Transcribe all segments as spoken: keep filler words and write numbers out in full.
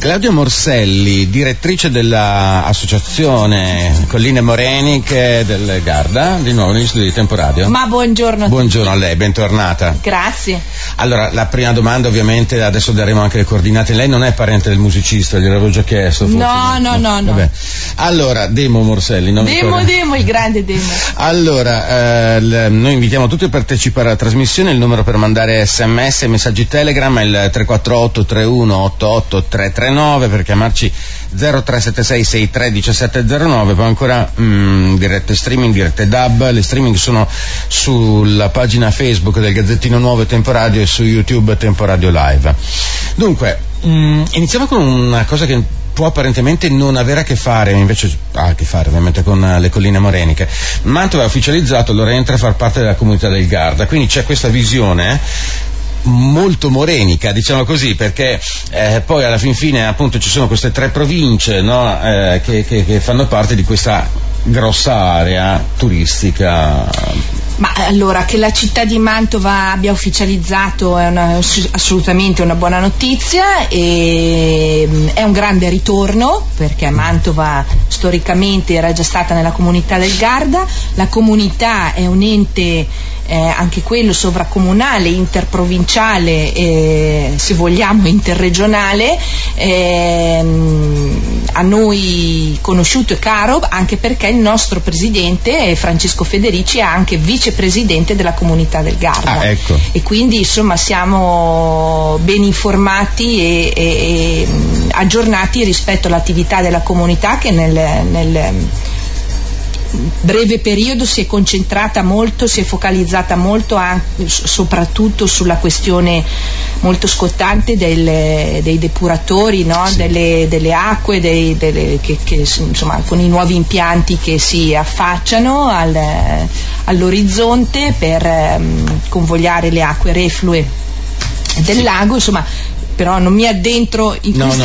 Claudia Morselli, direttrice dell'associazione Colline Moreniche del Garda, di nuovo all'inizio di Temporadio. Ma buongiorno a Buongiorno tutti. A lei, bentornata. Grazie. Allora, la prima domanda ovviamente, adesso daremo anche le coordinate. Lei non è parente del musicista, gliel'avevo già chiesto. No, no, no, no. Vabbè. Allora, Demo Morselli. Non Demo, Demo, il grande Demo. Allora, eh, l- noi invitiamo tutti a partecipare alla trasmissione, il numero per mandare sms e messaggi Telegram è il tre quattro otto tre uno otto otto tre tre. Per chiamarci zero tre sette sei sei tre uno sette zero nove, poi ancora mh, dirette streaming, dirette dub. Le streaming sono sulla pagina Facebook del Gazzettino Nuove Temporadio e su YouTube Temporadio Live. Dunque, mh, iniziamo con una cosa che può apparentemente non avere a che fare, invece ha a che fare ovviamente con le Colline Moreniche. Mantova è ufficializzato, allora entra a far parte della comunità del Garda, quindi c'è questa visione molto morenica, diciamo così, perché eh, poi alla fin fine appunto ci sono queste tre province, no, eh, che, che, che fanno parte di questa grossa area turistica. Ma allora, che la città di Mantova abbia ufficializzato è una, assolutamente una buona notizia, e è un grande ritorno, perché Mantova storicamente era già stata nella comunità del Garda. La comunità è un ente eh, anche quello sovracomunale, interprovinciale, eh, se vogliamo interregionale, eh, a noi conosciuto e caro, anche perché il nostro presidente Francesco Federici è anche vice presidente della comunità del Garda. Ah, ecco. E quindi insomma siamo ben informati e, e, e aggiornati rispetto all'attività della comunità, che nel, nel breve periodo si è concentrata molto, si è focalizzata molto anche, soprattutto sulla questione molto scottante del, dei depuratori, no? Sì. delle, delle acque dei, delle, che, che, insomma, con i nuovi impianti che si affacciano al, all'orizzonte per um, convogliare le acque reflue del sì. lago, insomma. Però non mi addentro in, no, questa,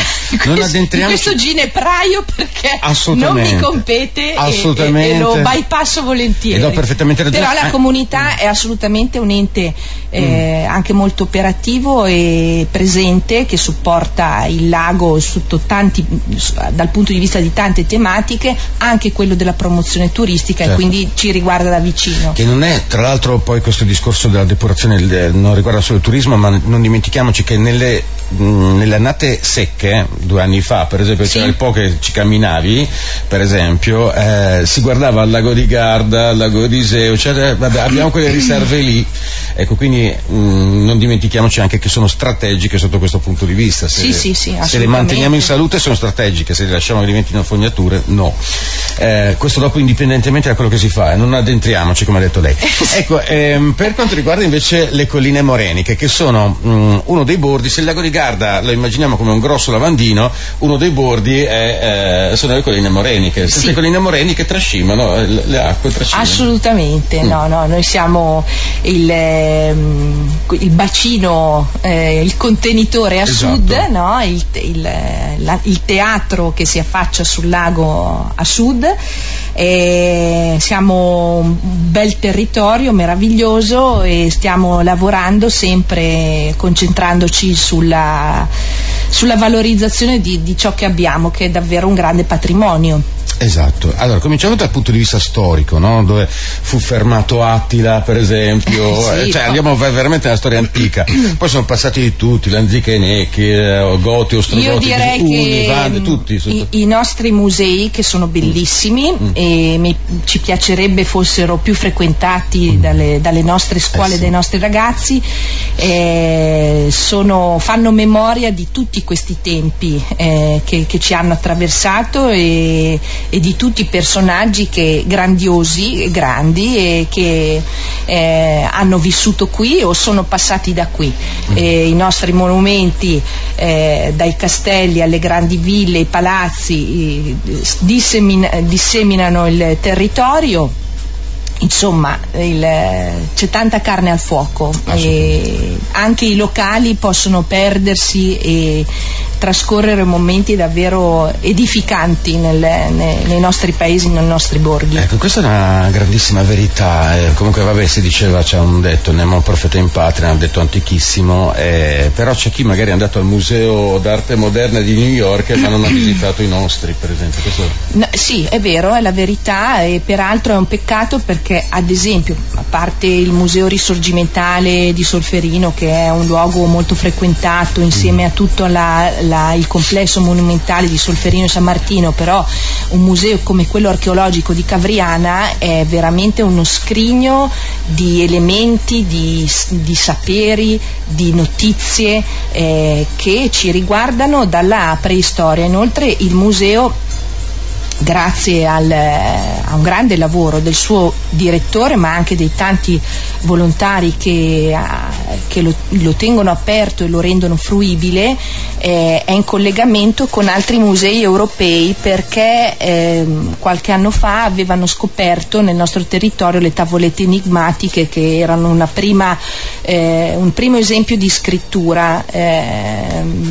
no, non in questo ginepraio, perché non mi compete, e, e lo bypasso volentieri. Ed ho perfettamente ragione. Però la comunità è assolutamente un ente eh, mm. anche molto operativo e presente, che supporta il lago sotto tanti, dal punto di vista di tante tematiche, anche quello della promozione turistica, certo. E quindi ci riguarda da vicino. Che non è, tra l'altro, poi questo discorso della depurazione non riguarda solo il turismo, ma non dimentichiamoci che nelle... nelle annate secche, due anni fa per esempio, sì. c'era il po' che ci camminavi, per esempio, eh, si guardava al lago di Garda, al lago di Iseo, cioè, vabbè, abbiamo quelle riserve lì, ecco, quindi mh, non dimentichiamoci anche che sono strategiche sotto questo punto di vista, se, sì, sì, sì, se le manteniamo in salute sono strategiche, se le lasciamo che diventino fognature no, eh, questo dopo indipendentemente da quello che si fa, eh, non addentriamoci, come ha detto lei. Ecco, ehm, per quanto riguarda invece le Colline Moreniche, che sono mh, uno dei bordi, se il lago di Garda lo immaginiamo come un grosso lavandino, uno dei bordi è, eh, sono le Colline Moreniche. Sì. Le Colline Moreniche trascimano, le, le acque trascimano. Assolutamente, mm. no, no, noi siamo il, il bacino, eh, il contenitore a esatto. sud, no? il, il, la, il teatro che si affaccia sul lago a sud. E siamo un bel territorio meraviglioso e stiamo lavorando sempre concentrandoci sulla, sulla valorizzazione di, di ciò che abbiamo, che è davvero un grande patrimonio. Esatto, allora cominciamo dal punto di vista storico, no? Dove fu fermato Attila, per esempio, sì, cioè, no. andiamo veramente alla storia antica, poi sono passati di tutti, Lanzichenecchi, Goti, Ostrogoti, Uni, Vande, tutti. I, i nostri musei, che sono bellissimi, mm. e mi, ci piacerebbe fossero più frequentati mm. dalle, dalle nostre scuole, eh sì. dai nostri ragazzi, eh, sono, fanno memoria di tutti questi tempi eh, che, che ci hanno attraversato, e e di tutti i personaggi che grandiosi e grandi e che eh, hanno vissuto qui o sono passati da qui. Mm. E i nostri monumenti, eh, dai castelli alle grandi ville, i palazzi, eh, dissemin- disseminano il territorio. Insomma, il, c'è tanta carne al fuoco, e anche i locali possono perdersi e trascorrere momenti davvero edificanti nel, nei, nei nostri paesi, nei nostri borghi. Ecco, questa è una grandissima verità. Eh, comunque vabbè, si diceva, c'è un detto, nemo profeta in patria, un detto antichissimo, eh, però c'è chi magari è andato al Museo d'Arte Moderna di New York ma non ha visitato i nostri, per esempio. Questo... No, sì, è vero, è la verità, e peraltro è un peccato perché, ad esempio, a parte il Museo Risorgimentale di Solferino, che è un luogo molto frequentato insieme mm. a tutto la, la, il complesso monumentale di Solferino e San Martino, però un museo come quello archeologico di Cavriana è veramente uno scrigno di elementi, di, di saperi, di notizie eh, che ci riguardano dalla preistoria. Inoltre il museo, grazie al, a un grande lavoro del suo direttore ma anche dei tanti volontari che, che lo, lo tengono aperto e lo rendono fruibile, eh, è in collegamento con altri musei europei, perché eh, qualche anno fa avevano scoperto nel nostro territorio le tavolette enigmatiche, che erano una prima, eh, un primo esempio di scrittura. Eh,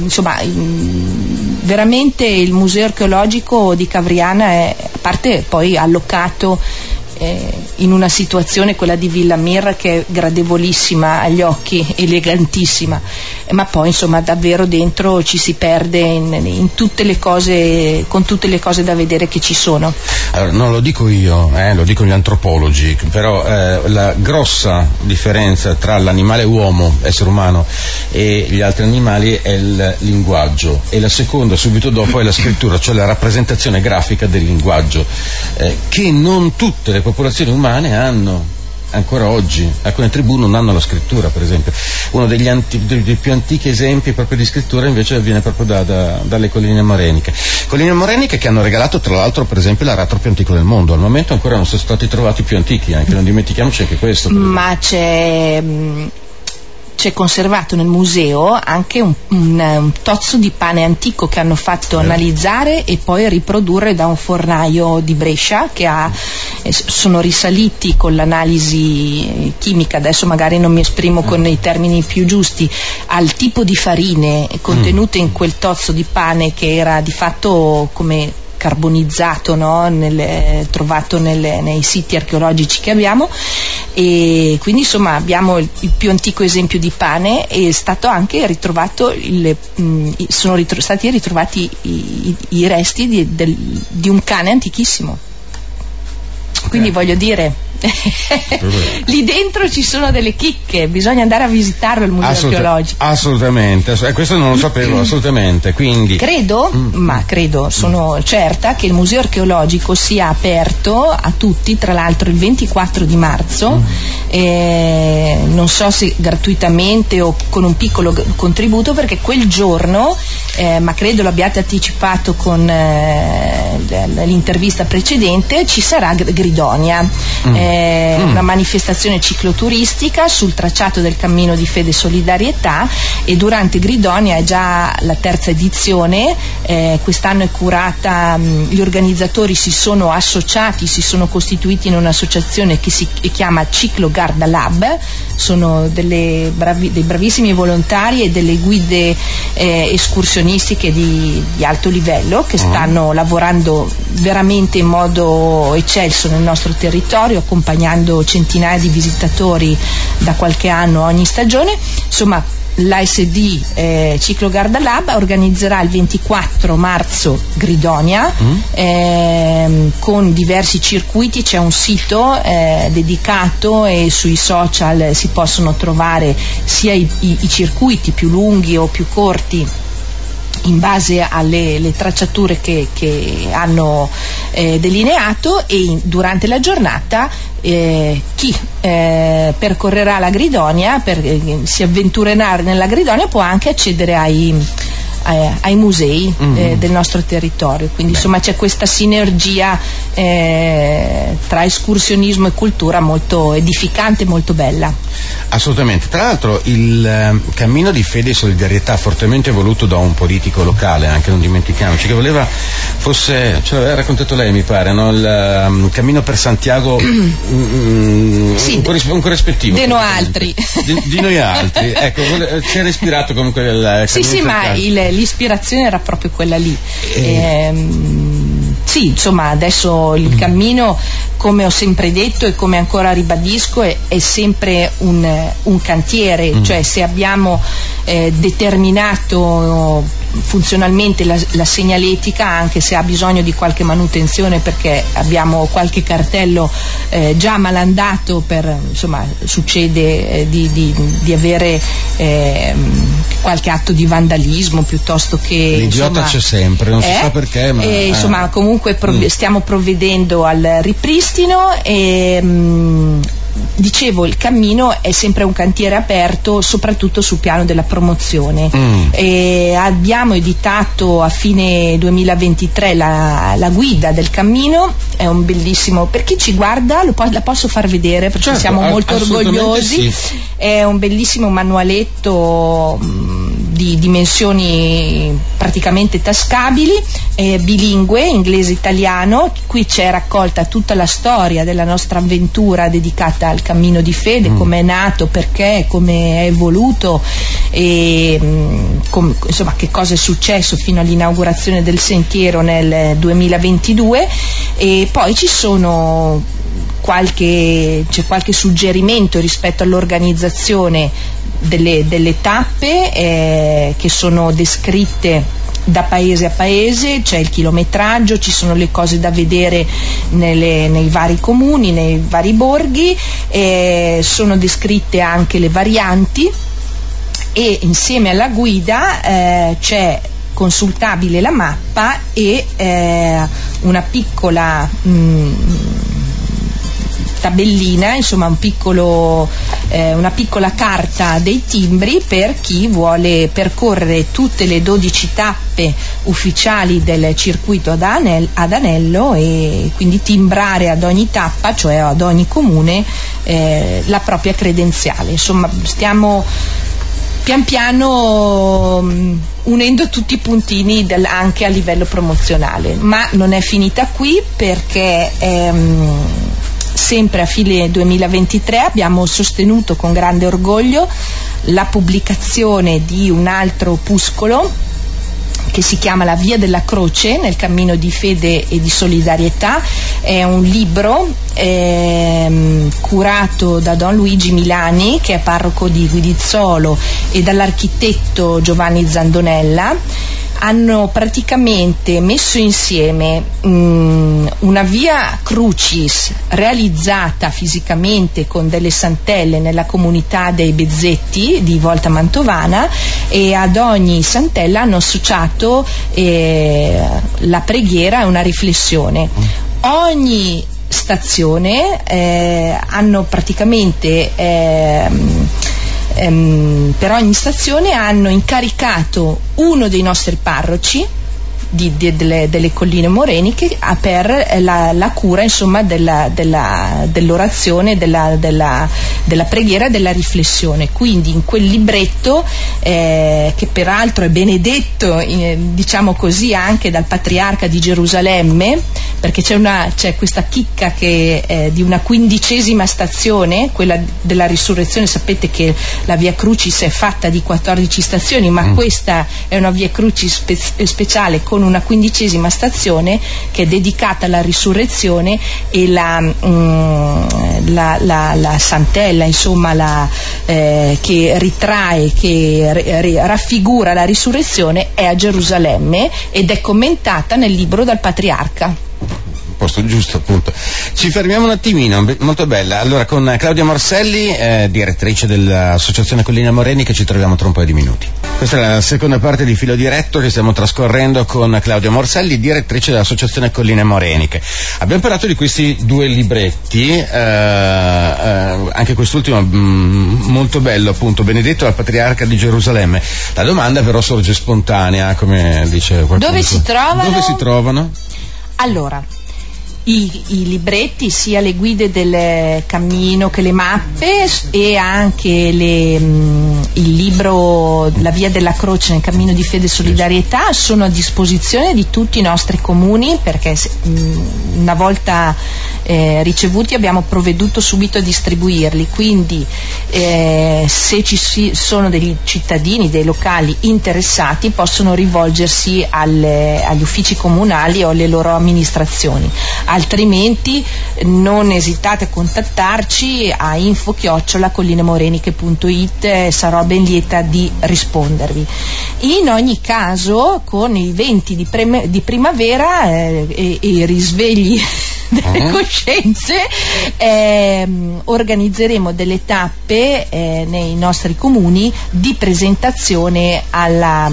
insomma, veramente il Museo Archeologico di Cavriana è, a parte poi allocato eh, in una situazione, quella di Villa Mirra, che è gradevolissima agli occhi, elegantissima, ma poi insomma davvero dentro ci si perde in, in tutte le cose, con tutte le cose da vedere che ci sono. Allora, non lo dico io, eh, lo dicono gli antropologi, però eh, la grossa differenza tra l'animale uomo, essere umano, e gli altri animali è il linguaggio, e la seconda subito dopo è la scrittura, cioè la rappresentazione grafica del linguaggio, eh, che non tutte le popolazioni umane hanno. Ancora oggi alcune tribù non hanno la scrittura, per esempio. Uno degli anti, dei, dei più antichi esempi proprio di scrittura invece viene proprio da, da, dalle colline moreniche. Colline moreniche che hanno regalato tra l'altro, per esempio, l'aratro più antico del mondo. Al momento ancora non sono stati trovati più antichi, anche, non dimentichiamoci anche questo. Ma c'è, c'è conservato nel museo anche un, un, un tozzo di pane antico che hanno fatto eh. analizzare e poi riprodurre da un fornaio di Brescia, che ha, sono risaliti con l'analisi chimica, adesso magari non mi esprimo mm. con i termini più giusti, al tipo di farine contenute mm. in quel tozzo di pane, che era di fatto come carbonizzato, no? Nel, trovato nelle, nei siti archeologici che abbiamo, e quindi insomma abbiamo il, il più antico esempio di pane, e è stato anche ritrovato il, mh, sono ritro- stati ritrovati i, i, i resti di, del, di un cane antichissimo, quindi eh. voglio dire lì dentro ci sono delle chicche, bisogna andare a visitarlo il museo Assoluta, archeologico. Assolutamente, ass- eh, questo non lo sapevo assolutamente. Quindi credo, mm. ma credo, sono mm. certa che il museo archeologico sia aperto a tutti, tra l'altro il ventiquattro di marzo, mm. eh, non so se gratuitamente o con un piccolo g- contributo, perché quel giorno, eh, ma credo lo abbiate anticipato con eh, l'intervista precedente, ci sarà Gridonia. Mm. Eh, Mm. Una manifestazione cicloturistica sul tracciato del Cammino di Fede e Solidarietà, e durante Gridonia, è già la terza edizione, eh, quest'anno è curata, mh, gli organizzatori si sono associati, si sono costituiti in un'associazione che si chiama Ciclogarda Lab, sono delle bravi, dei bravissimi volontari e delle guide eh, escursionistiche di, di alto livello, che stanno mm. lavorando veramente in modo eccelso nel nostro territorio, accompagnando centinaia di visitatori da qualche anno ogni stagione. Insomma, l'A S D eh, Ciclogarda Lab organizzerà il ventiquattro marzo Gridonia mm. eh, con diversi circuiti. C'è un sito eh, dedicato, e sui social si possono trovare sia i, i, i circuiti più lunghi o più corti in base alle le tracciature che, che hanno eh, delineato, e in, durante la giornata eh, chi eh, percorrerà la Gridonia, per, eh, si avventurerà nella Gridonia, può anche accedere ai, ai, ai musei mm. eh, del nostro territorio, quindi Beh. insomma c'è questa sinergia eh, tra escursionismo e cultura molto edificante, molto bella. Assolutamente, tra l'altro il eh, Cammino di Fede e Solidarietà, fortemente voluto da un politico locale, anche non dimentichiamoci, che voleva fosse, ce l'aveva raccontato lei mi pare, no? il um, Cammino per Santiago, mm, sì, un, corris- un corrispettivo di noi altri, di, di noi altri, ecco, vole- c'era ispirato comunque il eh, Cammino. Sì sì, ma il, l'ispirazione era proprio quella lì. Eh. Ehm, sì, insomma, adesso il mm. cammino, come ho sempre detto e come ancora ribadisco, è, è sempre un, un cantiere, mm. cioè se abbiamo eh, determinato funzionalmente la, la segnaletica, anche se ha bisogno di qualche manutenzione perché abbiamo qualche cartello eh, già malandato, per, insomma, succede eh, di, di, di avere eh, qualche atto di vandalismo piuttosto che... L'idiota, insomma, c'è sempre, non eh, si sa perché, ma... Eh, eh. Insomma, comunque prov- stiamo provvedendo al ripristino e... Mh, dicevo, il cammino è sempre un cantiere aperto, soprattutto sul piano della promozione. Mm. E abbiamo editato a fine duemilaventitré la, la guida del cammino, è un bellissimo, per chi ci guarda lo po- la posso far vedere, perché certo, siamo molto orgogliosi, sì. È un bellissimo manualetto mh, di dimensioni praticamente tascabili, eh, bilingue, inglese-italiano. Qui c'è raccolta tutta la storia della nostra avventura dedicata al cammino di fede, mm. come è nato, perché, come è evoluto e com, insomma, che cosa è successo fino all'inaugurazione del sentiero nel duemilaventidue. E poi ci sono qualche, c'è qualche suggerimento rispetto all'organizzazione delle, delle tappe eh, che sono descritte da paese a paese, c'è il chilometraggio, ci sono le cose da vedere nelle, nei vari comuni, nei vari borghi, eh, sono descritte anche le varianti e insieme alla guida eh, c'è consultabile la mappa e eh, una piccola mh, tabellina, insomma un piccolo, eh, una piccola carta dei timbri per chi vuole percorrere tutte le dodici tappe ufficiali del circuito ad, anel- ad anello e quindi timbrare ad ogni tappa, cioè ad ogni comune, eh, la propria credenziale. Insomma, stiamo pian piano um, unendo tutti i puntini del, anche a livello promozionale, ma non è finita qui, perché ehm, sempre a fine duemilaventitré abbiamo sostenuto con grande orgoglio la pubblicazione di un altro opuscolo che si chiama La Via della Croce nel cammino di fede e di solidarietà. È un libro ehm, curato da Don Luigi Milani, che è parroco di Guidizzolo, e dall'architetto Giovanni Zandonella. Hanno praticamente messo insieme mh, una via crucis realizzata fisicamente con delle santelle nella comunità dei Bezzetti di Volta Mantovana, e ad ogni santella hanno associato eh, la preghiera e una riflessione. Ogni stazione eh, hanno praticamente... Eh, Um, per ogni stazione hanno incaricato uno dei nostri parroci di, di, delle, delle colline moreniche per la, la cura, insomma, della, della, dell'orazione, della, della, della preghiera e della riflessione. Quindi in quel libretto, eh, che peraltro è benedetto, eh, diciamo così, anche dal Patriarca di Gerusalemme, perché c'è, una, c'è questa chicca che eh, di una quindicesima stazione, quella della risurrezione. Sapete che la Via Crucis è fatta di quattordici stazioni, ma mm. questa è una Via Crucis spe- speciale con una quindicesima stazione che è dedicata alla risurrezione, e la, mh, la, la, la santella, insomma, la, eh, che ritrae, che r- r- raffigura la risurrezione è a Gerusalemme ed è commentata nel libro dal Patriarca. Posto giusto, appunto. Ci fermiamo un attimino, molto bella. Allora, con Claudia Morselli, eh, direttrice dell'Associazione Colline Moreniche, che ci troviamo tra un paio di minuti. Questa è la seconda parte di Filo Diretto che stiamo trascorrendo con Claudia Morselli, direttrice dell'Associazione Colline Moreniche. Abbiamo parlato di questi due libretti, eh, eh, anche quest'ultimo mh, molto bello, appunto, benedetto dal Patriarca di Gerusalemme. La domanda però sorge spontanea, come dice qualcuno. Dove si trovano? Dove si trovano? Allora, I, i libretti, sia le guide del cammino che le mappe, e anche le, mh, il libro La Via della Croce nel cammino di fede e solidarietà, sono a disposizione di tutti i nostri comuni, perché mh, una volta eh, ricevuti abbiamo provveduto subito a distribuirli, quindi eh, se ci si, sono dei cittadini, dei locali interessati, possono rivolgersi alle, agli uffici comunali o alle loro amministrazioni, altrimenti non esitate a contattarci a info chiocciola colline moreniche punto it, sarò ben lieta di rispondervi. In ogni caso, con i venti di, prem- di primavera eh, e, e i risvegli delle uh-huh. coscienze, eh, organizzeremo delle tappe eh, nei nostri comuni di presentazione alla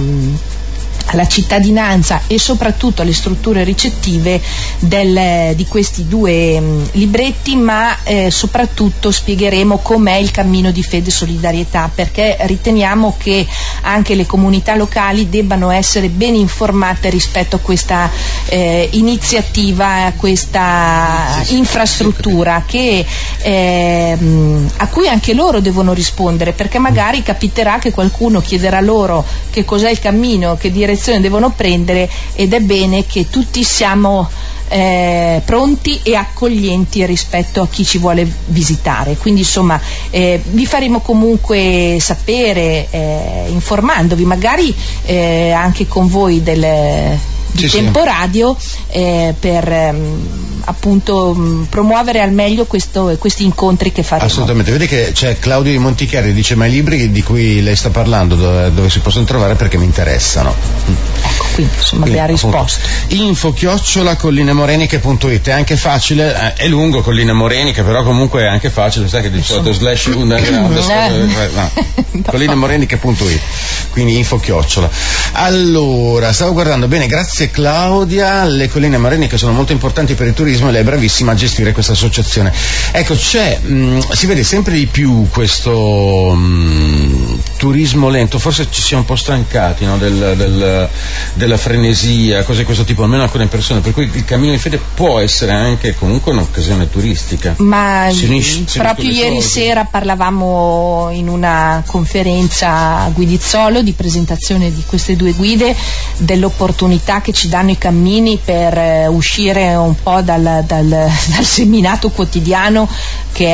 alla cittadinanza e soprattutto alle strutture ricettive del, di questi due mh, libretti, ma eh, soprattutto spiegheremo com'è il cammino di fede e solidarietà, perché riteniamo che anche le comunità locali debbano essere ben informate rispetto a questa eh, iniziativa, a questa infrastruttura che, eh, mh, a cui anche loro devono rispondere, perché magari capiterà che qualcuno chiederà loro che cos'è il cammino, che dire devono prendere, ed è bene che tutti siamo eh, pronti e accoglienti rispetto a chi ci vuole visitare. Quindi insomma eh, vi faremo comunque sapere, eh, informandovi magari eh, anche con voi del di sì, Tempo sì. Radio eh, per ehm, appunto mh, promuovere al meglio questo, questi incontri che faremo. Assolutamente, vedi che c'è Claudio Montichiari, dice: ma i libri di cui lei sta parlando dove, dove si possono trovare, perché mi interessano. Ecco, quindi insomma abbiamo risposto. Info chiocciola collinemoreniche.it, è anche facile, è lungo Colline Moreniche, però comunque è anche facile, sai che di solito slash underground collinemoreniche.it, quindi info chiocciola. Allora, stavo guardando bene, grazie Claudia, le colline moreniche sono molto importanti per il turismo e lei è bravissima a gestire questa associazione. Ecco, c'è, mh, si vede sempre di più questo mh, turismo lento, forse ci siamo un po' stancati, no, del, del, della frenesia, cose di questo tipo, almeno alcune persone, per cui il cammino di fede può essere anche comunque un'occasione turistica. Ma si unisce, si proprio ieri sera parlavamo in una conferenza a Guidizzolo di presentazione di queste due guide dell'opportunità che ci danno i cammini per eh, uscire un po' dal, dal, dal seminato quotidiano, che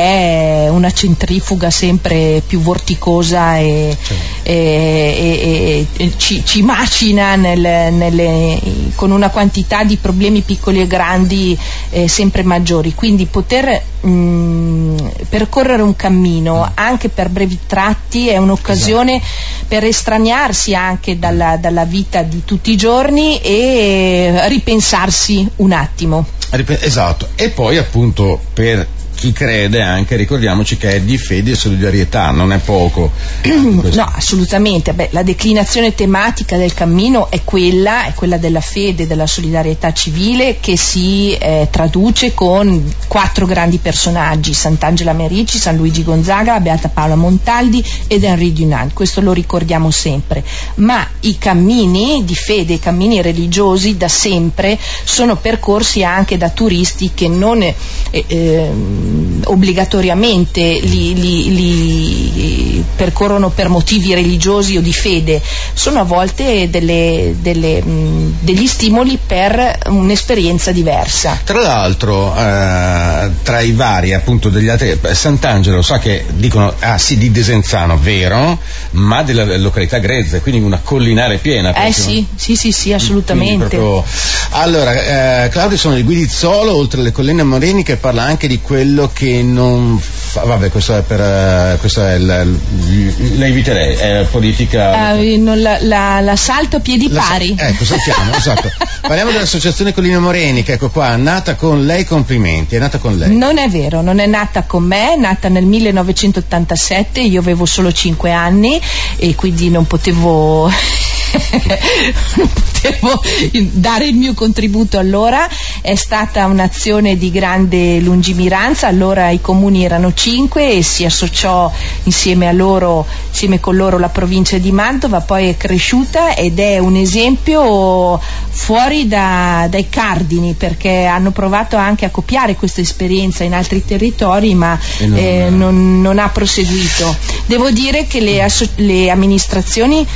è una centrifuga sempre più vorticosa e, cioè. e, e, e ci, ci macina nel, nelle, con una quantità di problemi piccoli e grandi eh, sempre maggiori. Quindi poter mh, percorrere un cammino anche per brevi tratti è un'occasione esatto. per estraniarsi anche dalla, dalla vita di tutti i giorni e ripensarsi un attimo. Esatto, e poi appunto per chi crede anche, ricordiamoci che è di fede e solidarietà, non è poco. No, assolutamente. Beh, la declinazione tematica del cammino è quella, è quella della fede, della solidarietà civile, che si eh, traduce con quattro grandi personaggi: Sant'Angela Merici, San Luigi Gonzaga, Beata Paola Montaldi ed Henri Dunant. Questo lo ricordiamo sempre. Ma i cammini di fede, i cammini religiosi, da sempre sono percorsi anche da turisti che non eh, eh, obbligatoriamente li, li, li percorrono per motivi religiosi o di fede, sono a volte delle, delle, degli stimoli per un'esperienza diversa. Tra l'altro eh, tra i vari appunto degli altri, Sant'Angelo, sa che dicono ah sì di Desenzano, vero, ma della località Grezza, quindi una collinare piena. Eh sì, sì, sì, sì, assolutamente. Proprio... Allora, eh, Claudio, sono di Guidizzolo, oltre alle colline moreniche parla anche di quello che non fa, vabbè, questo è per uh, questo è la, la eviterei, è politica. Uh, non la, la, l'assalto a piedi la, pari. Ecco, saltiamo, esatto. Parliamo dell'associazione Colline Moreniche, ecco qua, nata con lei, complimenti, è nata con lei. Non è vero, non è nata con me, è nata nel millenovecentottantasette, io avevo solo cinque anni e quindi non potevo non potevo dare il mio contributo allora. È stata un'azione di grande lungimiranza, allora i comuni erano cinque e si associò insieme a loro, insieme con loro la provincia di Mantova, poi è cresciuta ed è un esempio fuori da, dai cardini, perché hanno provato anche a copiare questa esperienza in altri territori, ma non, eh, non, non ha proseguito. Devo dire che le, asso- le amministrazioni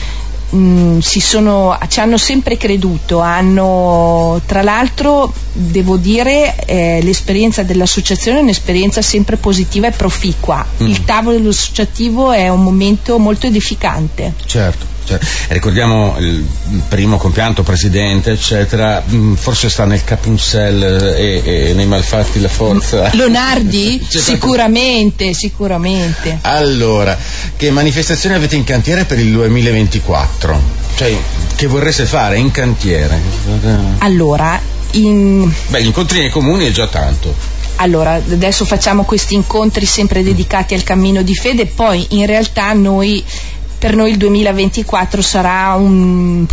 mh, si sono, ci hanno sempre creduto, hanno, tra l'altro devo dire, eh, l'esperienza dell'associazione è un'esperienza sempre positiva e proficua. Mm. Il tavolo associativo è un momento molto edificante. Certo. Cioè, ricordiamo il primo compianto presidente eccetera, forse sta nel Capuncel e, e nei malfatti la forza Leonardi? sicuramente sicuramente Allora, che manifestazioni avete in cantiere per il duemilaventiquattro? Cioè, che vorreste fare in cantiere? Allora in... Beh, gli incontri nei comuni è già tanto. Allora, adesso facciamo questi incontri sempre dedicati al cammino di fede, poi in realtà noi per noi il duemilaventiquattro sarà un,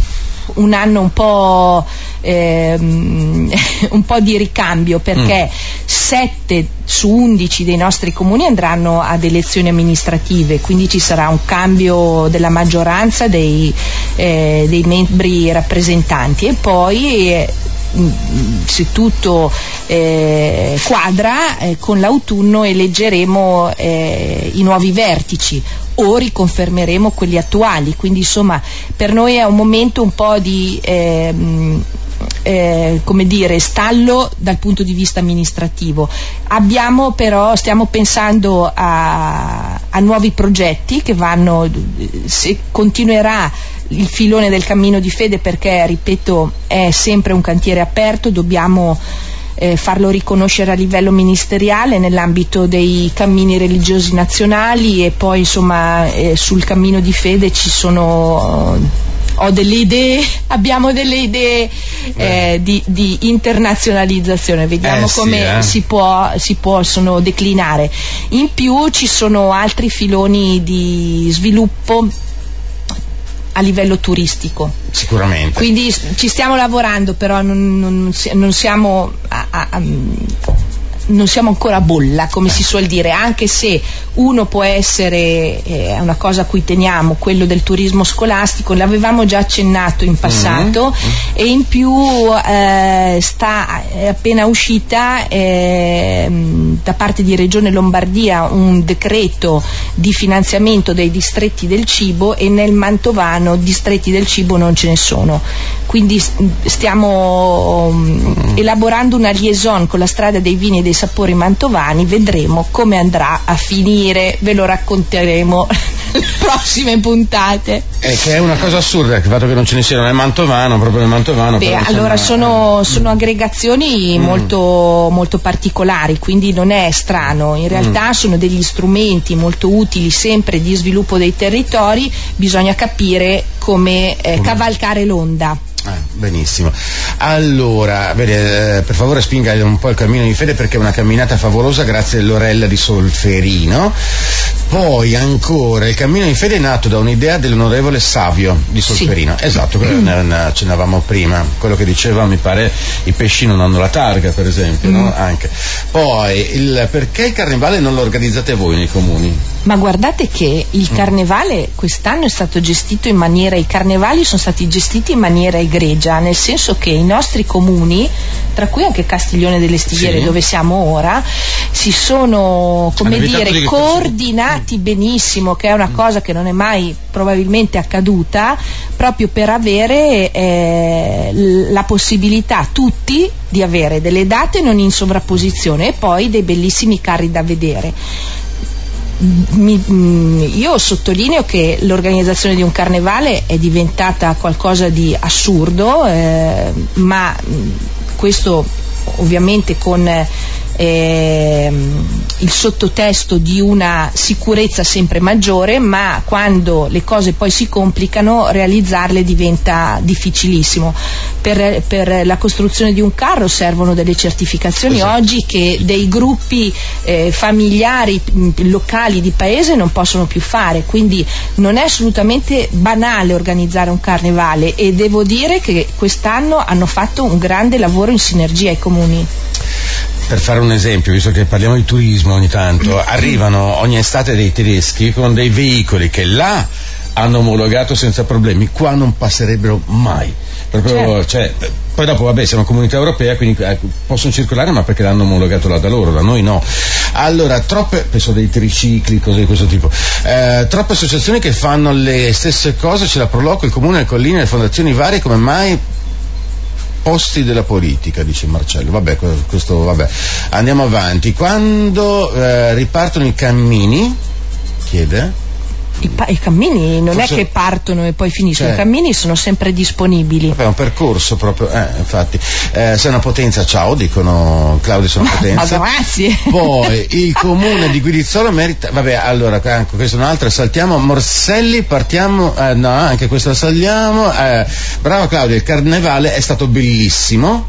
un anno un po', eh, un po' di ricambio, perché mm. sette su undici dei nostri comuni andranno ad elezioni amministrative, quindi ci sarà un cambio della maggioranza dei, eh, dei membri rappresentanti e poi... Eh, se tutto eh, quadra, eh, con l'autunno eleggeremo eh, i nuovi vertici o riconfermeremo quelli attuali, quindi insomma per noi è un momento un po' di eh, eh, come dire stallo dal punto di vista amministrativo. Abbiamo però, stiamo pensando a, a nuovi progetti che vanno, se continuerà il filone del cammino di fede, perché ripeto è sempre un cantiere aperto, dobbiamo eh, farlo riconoscere a livello ministeriale nell'ambito dei cammini religiosi nazionali e poi insomma eh, sul cammino di fede ci sono, ho delle idee, abbiamo delle idee eh, di, di internazionalizzazione, vediamo eh, come sì, eh. si può, si possono declinare. In più ci sono altri filoni di sviluppo a livello turistico. Sicuramente. Quindi ci stiamo lavorando, però non, non, non siamo a, a, a, non siamo ancora a bolla, come eh. si suol dire, anche se uno può essere, è eh, una cosa a cui teniamo, quello del turismo scolastico, l'avevamo già accennato in passato, mm-hmm. e in più eh, sta è appena uscita eh, da parte di Regione Lombardia un decreto di finanziamento dei distretti del cibo e nel Mantovano distretti del cibo non ce ne sono, quindi stiamo mm-hmm. elaborando una liaison con la strada dei vini e dei sapori mantovani, vedremo come andrà a finire, ve lo racconteremo le prossime puntate. Eh, che è una cosa assurda il fatto che non ce ne siano nel Mantovano, proprio nel Mantovano. Beh, allora sono, sono aggregazioni mm. molto, molto particolari, quindi non è strano, in realtà mm. sono degli strumenti molto utili sempre di sviluppo dei territori, bisogna capire come eh, cavalcare l'onda. Ah, benissimo. Allora, vede, eh, per favore spinga un po' il cammino di fede perché è una camminata favolosa grazie all'orella di Solferino. Poi ancora il cammino di fede è nato da un'idea dell'onorevole Savio di Solferino. Sì. Esatto, mm. ne, ne accennavamo prima, quello che diceva mi pare i pesci non hanno la targa, per esempio, mm. no? Anche. Poi il, perché il carnevale non lo organizzate voi nei comuni? Ma guardate che il carnevale quest'anno è stato gestito in maniera, i carnevali sono stati gestiti in maniera egregia, nel senso che i nostri comuni, tra cui anche Castiglione delle Stigliere, sì. dove siamo ora, si sono, come dire, di coordinati mm. benissimo, che è una mm. cosa che non è mai probabilmente accaduta, proprio per avere eh, la possibilità tutti di avere delle date non in sovrapposizione e poi dei bellissimi carri da vedere. Mi, io sottolineo che l'organizzazione di un carnevale è diventata qualcosa di assurdo, eh, ma questo ovviamente con eh, il sottotesto di una sicurezza sempre maggiore, ma quando le cose poi si complicano realizzarle diventa difficilissimo. Per, per la costruzione di un carro servono delle certificazioni esatto. oggi che dei gruppi eh, familiari locali di paese non possono più fare, quindi non è assolutamente banale organizzare un carnevale e devo dire che quest'anno hanno fatto un grande lavoro in sinergia ai comuni. Per fare un esempio, visto che parliamo di turismo ogni tanto, arrivano ogni estate dei tedeschi con dei veicoli che là hanno omologato senza problemi, qua non passerebbero mai. Proprio, certo. Cioè, poi dopo vabbè, siamo comunità europea, quindi eh, possono circolare, ma perché l'hanno omologato là da loro, da noi no. Allora, troppe, penso dei tricicli, cose di questo tipo, eh, troppe associazioni che fanno le stesse cose, ce la Proloco, il Comune, le colline, le fondazioni varie, come mai posti della politica, dice Marcello. Vabbè, questo vabbè. Andiamo avanti. Quando eh, ripartono i cammini? Chiede. I, pa- i cammini non Forse... è che partono e poi finiscono, cioè, i cammini sono sempre disponibili. Vabbè, è un percorso proprio, eh, infatti. Eh, sei una potenza, ciao, dicono Claudio, sono una potenza. Ma grazie. Poi il comune di Guidizzolo merita. Vabbè, allora, anche questa è un'altra, saltiamo. Morselli, partiamo. Eh, no, anche questa la saliamo. Eh, bravo Claudio, il carnevale è stato bellissimo.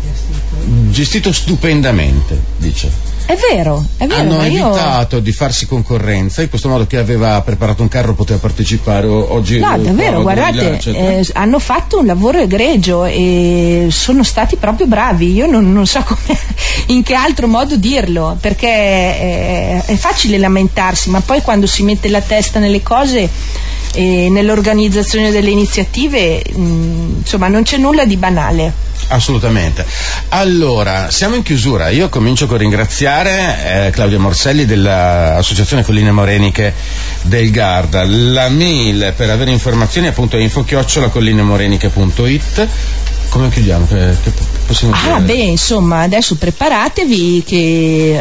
Gestito, Gestito stupendamente, dice. È vero, è vero. Hanno ma evitato io... di farsi concorrenza, in questo modo chi aveva preparato un carro poteva partecipare oggi. No, davvero, guardate, eh, hanno fatto un lavoro egregio e sono stati proprio bravi. Io non, non so come, in che altro modo dirlo, perché è, è facile lamentarsi, ma poi quando si mette la testa nelle cose e nell'organizzazione delle iniziative, mh, insomma, non c'è nulla di banale. Assolutamente. Allora, siamo in chiusura. Io comincio con ringraziare eh, Claudia Morselli dell'Associazione Colline Moreniche del Garda. La mail per avere informazioni appunto è info chiocciola collinemoreniche punto it. Come chiudiamo? Che, che possiamo ah, beh, insomma, adesso preparatevi che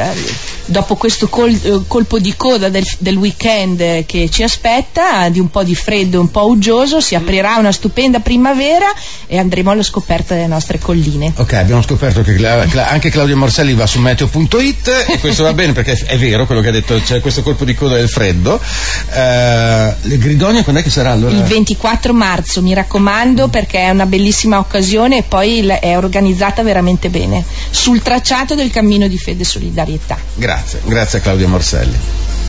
dopo questo col, colpo di coda del, del weekend che ci aspetta, di un po' di freddo, un po' uggioso, si aprirà una stupenda primavera e andremo alla scoperta delle nostre colline. Ok, abbiamo scoperto che anche Claudio Morselli va su meteo punto it e questo va bene perché è vero quello che ha detto, c'è cioè questo colpo di coda del freddo. Eh, Gridonia quando è che sarà allora? Il ventiquattro marzo, mi raccomando, perché è una bellissima occasione e poi è organizzata veramente bene sul tracciato del Cammino di Fede e Solidarietà. Grazie, grazie a Claudia Morselli.